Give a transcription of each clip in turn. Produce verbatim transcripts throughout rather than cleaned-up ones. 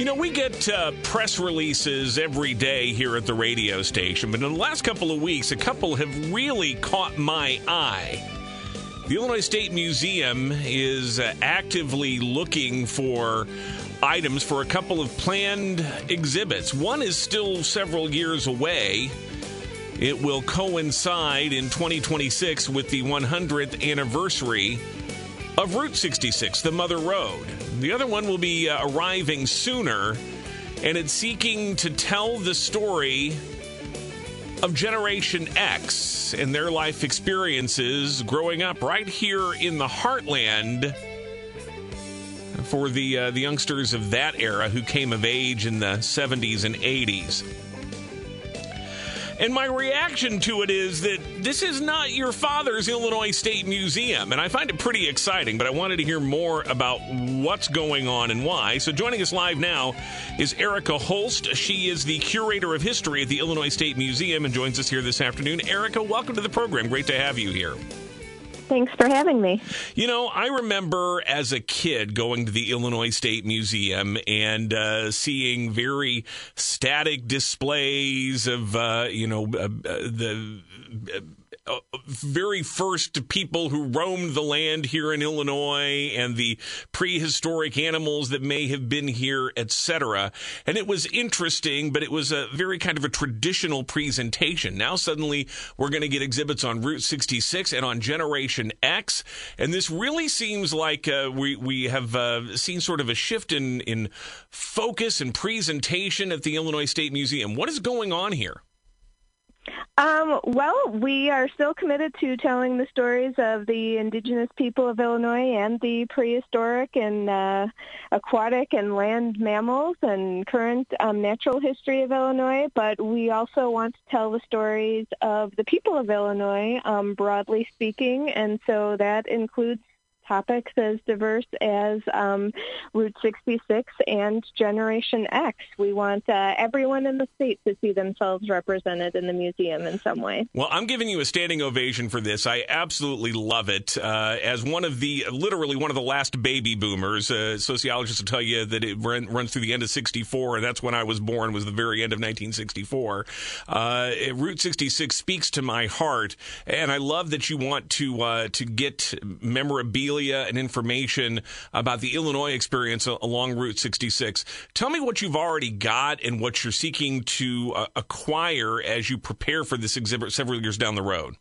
You know, we get uh, press releases every day here at the radio station, but in the last couple of weeks, a couple have really caught my eye. The Illinois State Museum is uh, actively looking for items for a couple of planned exhibits. One is still several years away. It will coincide in twenty twenty-six with the one hundredth anniversary of Route sixty-six, the Mother Road. The other one will be uh, arriving sooner, and it's seeking to tell the story of Generation X and their life experiences growing up right here in the heartland for the uh, the youngsters of that era who came of age in the seventies and eighties. And my reaction to it is that this is not your father's Illinois State Museum, and I find it pretty exciting, but I wanted to hear more about what's going on and why. So joining us live now is Erika Holst. She is the curator of history at the Illinois State Museum and joins us here this afternoon. Erika, welcome to the program. Great to have you here. Thanks for having me. You know, I remember as a kid going to the Illinois State Museum and uh, seeing very static displays of, uh, you know, uh, uh, the uh, very first people who roamed the land here in Illinois and the prehistoric animals that may have been here, et cetera. And it was interesting, but it was a very kind of a traditional presentation. Now suddenly we're going to get exhibits on Route sixty-six and on Generation X, and this really seems like uh, we we have uh, seen sort of a shift in in focus and presentation at the Illinois State Museum. What is going on here? Um, well, we are still committed to telling the stories of the indigenous people of Illinois and the prehistoric and uh, aquatic and land mammals and current um, natural history of Illinois, but we also want to tell the stories of the people of Illinois, um, broadly speaking, and so that includes topics as diverse as um, Route sixty-six and Generation X. We want uh, everyone in the state to see themselves represented in the museum in some way. Well, I'm giving you a standing ovation for this. I absolutely love it. Uh, as one of the, literally one of the last baby boomers, uh, sociologists will tell you that it run, runs through the end of sixty-four, and that's when I was born, was the very end of nineteen sixty-four. Uh, Route sixty-six speaks to my heart, and I love that you want to uh, to get memorabilia and information about the Illinois experience along Route sixty-six. Tell me what you've already got and what you're seeking to uh, acquire as you prepare for this exhibit several years down the road.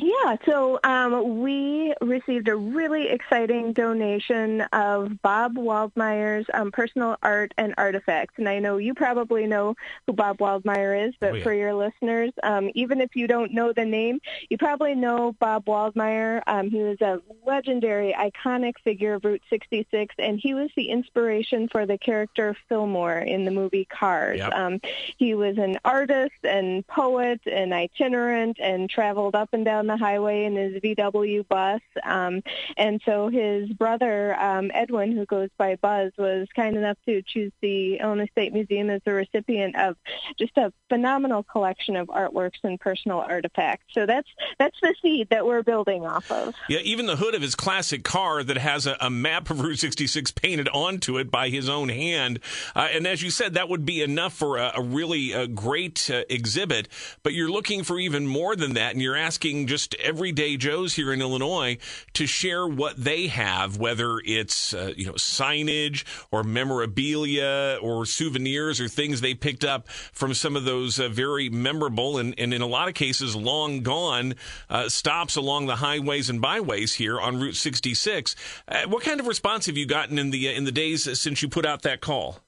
Yeah, so um, we received a really exciting donation of Bob Waldmeier's um, personal art and artifacts. And I know you probably know who Bob Waldmeier is, but oh, yeah. For your listeners, um, even if you don't know the name, you probably know Bob Waldmeier. Um, he was a legendary, iconic figure of Route sixty-six, and he was the inspiration for the character Fillmore in the movie Cars. Yep. Um, he was an artist and poet and itinerant and traveled up and down the highway in his V W bus, um, and so his brother um, Edwin, who goes by Buzz, was kind enough to choose the Illinois State Museum as the recipient of just a phenomenal collection of artworks and personal artifacts. So that's that's the seed that we're building off of. Yeah, even the hood of his classic car that has a, a map of Route sixty-six painted onto it by his own hand, uh, and as you said, that would be enough for a, a really a great uh, exhibit, but you're looking for even more than that, and you're asking just everyday Joes here in Illinois to share what they have, whether it's uh, you know signage or memorabilia or souvenirs or things they picked up from some of those uh, very memorable and, and in a lot of cases long gone uh, stops along the highways and byways here on Route sixty-six. Uh, what kind of response have you gotten in the uh, in the days since you put out that call?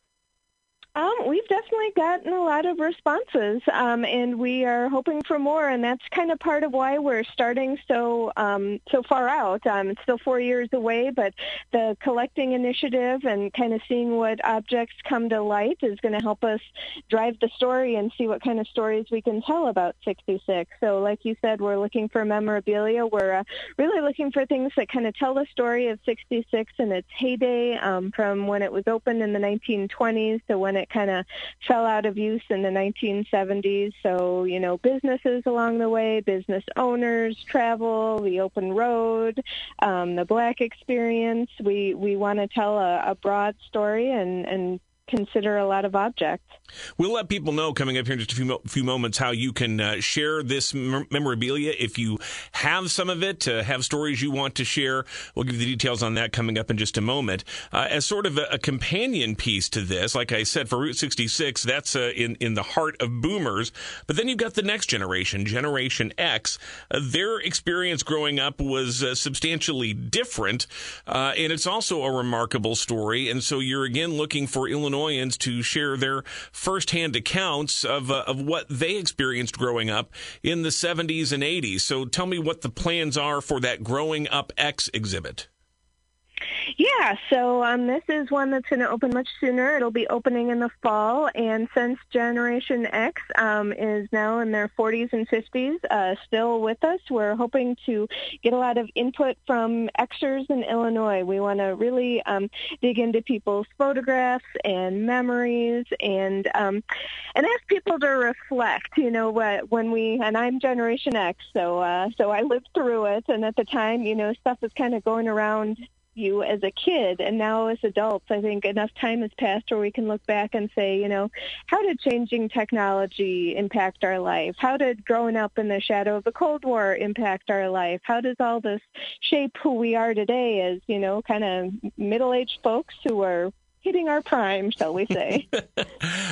Um, we've definitely gotten a lot of responses, um, and we are hoping for more, and that's kind of part of why we're starting so um, so far out. Um, it's still four years away, but the collecting initiative and kind of seeing what objects come to light is going to help us drive the story and see what kind of stories we can tell about sixty-six. So like you said, we're looking for memorabilia. We're uh, really looking for things that kind of tell the story of sixty-six and its heyday, um, from when it was opened in the nineteen twenties to when it kind of fell out of use in the nineteen seventies. So, you know, businesses along the way, business owners, travel, the open road, um, the Black experience. We, we want to tell a, a broad story and, and consider a lot of objects. We'll let people know coming up here in just a few, mo- few moments how you can uh, share this mem- memorabilia if you have some of it, uh, have stories you want to share. We'll give you the details on that coming up in just a moment. Uh, as sort of a, a companion piece to this, like I said, for Route sixty-six, that's uh, in, in the heart of boomers. But then you've got the next generation, Generation X. Uh, their experience growing up was uh, substantially different, uh, and it's also a remarkable story. And so you're again looking for Illinoisans to share their firsthand accounts of uh, of what they experienced growing up in the seventies and eighties. So tell me what the plans are for that Growing Up X exhibit. Yeah, so um, this is one that's going to open much sooner. It'll be opening in the fall, and since Generation X um, is now in their forties and fifties, uh, still with us, we're hoping to get a lot of input from Xers in Illinois. We want to really um, dig into people's photographs and memories, and um, and ask people to reflect. You know, what when we and I'm Generation X, so uh, so I lived through it, and at the time, you know, stuff was kind of going around you as a kid, and now as adults, I think enough time has passed where we can look back and say, you know, how did changing technology impact our life? How did growing up in the shadow of the Cold War impact our life? How does all this shape who we are today as, you know, kind of middle-aged folks who are hitting our prime, shall we say?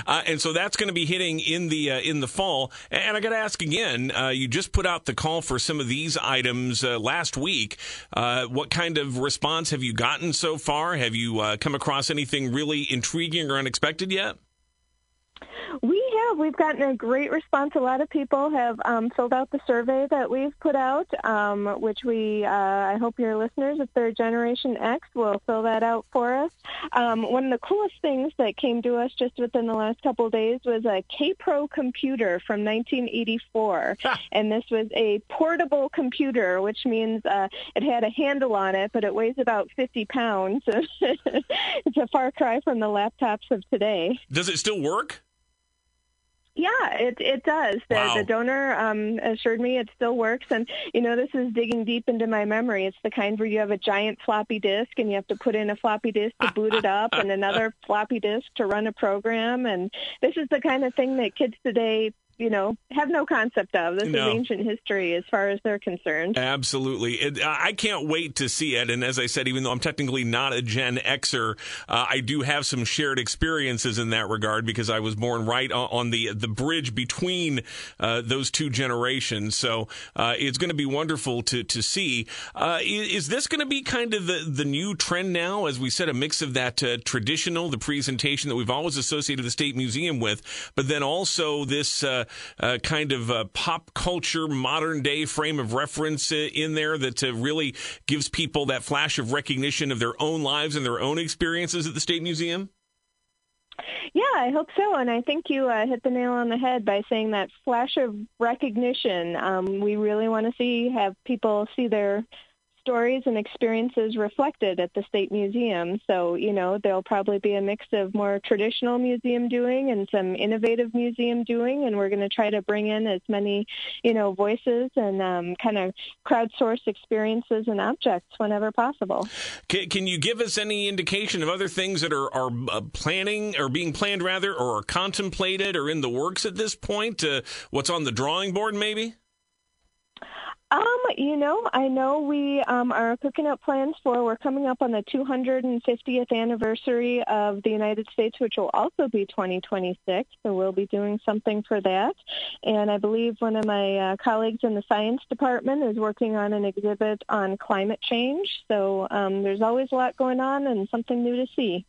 uh, and so that's going to be hitting in the uh, in the fall. And I got to ask again, uh, you just put out the call for some of these items uh, last week. Uh, what kind of response have you gotten so far? Have you uh, come across anything really intriguing or unexpected yet? We have. We've gotten a great response. A lot of people have um, filled out the survey that we've put out, um, which we, uh, I hope your listeners, if they're Generation X, will fill that out for us. Um, one of the coolest things that came to us just within the last couple of days was a K-Pro computer from nineteen eighty-four. Ah. And this was a portable computer, which means uh, it had a handle on it, but it weighs about fifty pounds. It's a far cry from the laptops of today. Does it still work? Yeah, it it does. The, wow. the donor um, assured me it still works. And, you know, this is digging deep into my memory. It's the kind where you have a giant floppy disk and you have to put in a floppy disk to boot it up and another floppy disk to run a program. And this is the kind of thing that kids today, you know, have no concept of. This no. is ancient history as far as they're concerned. Absolutely. It, I can't wait to see it. And as I said, even though I'm technically not a Gen Xer, uh, I do have some shared experiences in that regard because I was born right on the the bridge between uh, those two generations. So uh, it's going to be wonderful to, to see. Uh, is, is this going to be kind of the, the new trend now? As we said, a mix of that uh, traditional, the presentation that we've always associated the State Museum with, but then also this uh, Uh, kind of uh, pop culture, modern-day frame of reference uh, in there that uh, really gives people that flash of recognition of their own lives and their own experiences at the State Museum? Yeah, I hope so, and I think you uh, hit the nail on the head by saying that flash of recognition. Um, we really want to see, have people see their stories and experiences reflected at the State Museum. So, you know, there'll probably be a mix of more traditional museum doing and some innovative museum doing, and we're going to try to bring in as many, you know, voices and um, kind of crowdsource experiences and objects whenever possible. Can, can you give us any indication of other things that are, are uh, planning or being planned rather, or are contemplated or in the works at this point? Uh, what's on the drawing board maybe? Um, you know, I know we um, are cooking up plans for, we're coming up on the two hundred fiftieth anniversary of the United States, which will also be twenty twenty-six, so we'll be doing something for that. And I believe one of my uh, colleagues in the science department is working on an exhibit on climate change, so um, there's always a lot going on and something new to see.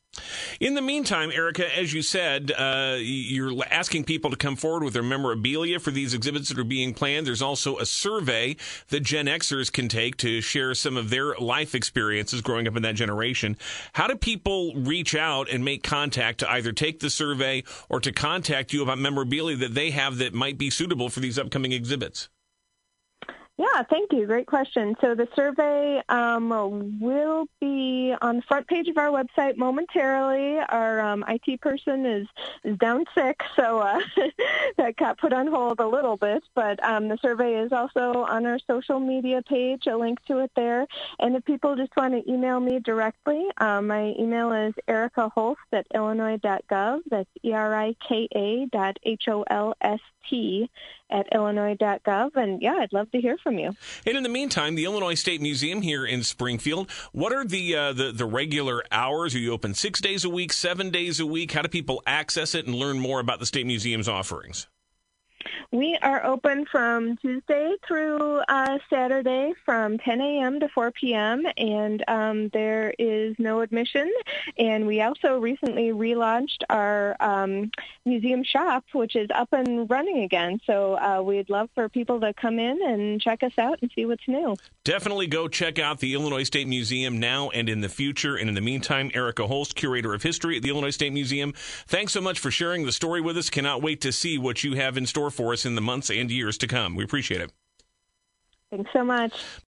In the meantime, Erika, as you said, uh, you're asking people to come forward with their memorabilia for these exhibits that are being planned. There's also a survey that Gen Xers can take to share some of their life experiences growing up in that generation. How do people reach out and make contact to either take the survey or to contact you about memorabilia that they have that might be suitable for these upcoming exhibits? Yeah, thank you. Great question. So the survey um, will be on the front page of our website momentarily. Our um, I T person is, is down sick, so uh, that got put on hold a little bit. But um, the survey is also on our social media page, a link to it there. And if people just want to email me directly, um, my email is Erika Holst at illinois dot gov. That's E R I K A dot H O L S T at illinois dot gov. And, yeah, I'd love to hear from you. You. And in the meantime, the Illinois State Museum here in Springfield, what are the, uh, the the regular hours? Are you open six days a week, seven days a week? How do people access it and learn more about the State Museum's offerings? We are open from Tuesday through uh, Saturday from ten a.m. to four p.m., and um, there is no admission. And we also recently relaunched our um, museum shop, which is up and running again. So uh, we'd love for people to come in and check us out and see what's new. Definitely go check out the Illinois State Museum now and in the future. And in the meantime, Erika Holst, Curator of History at the Illinois State Museum, thanks so much for sharing the story with us. Cannot wait to see what you have in store for us in the months and years to come. We appreciate it. Thanks so much.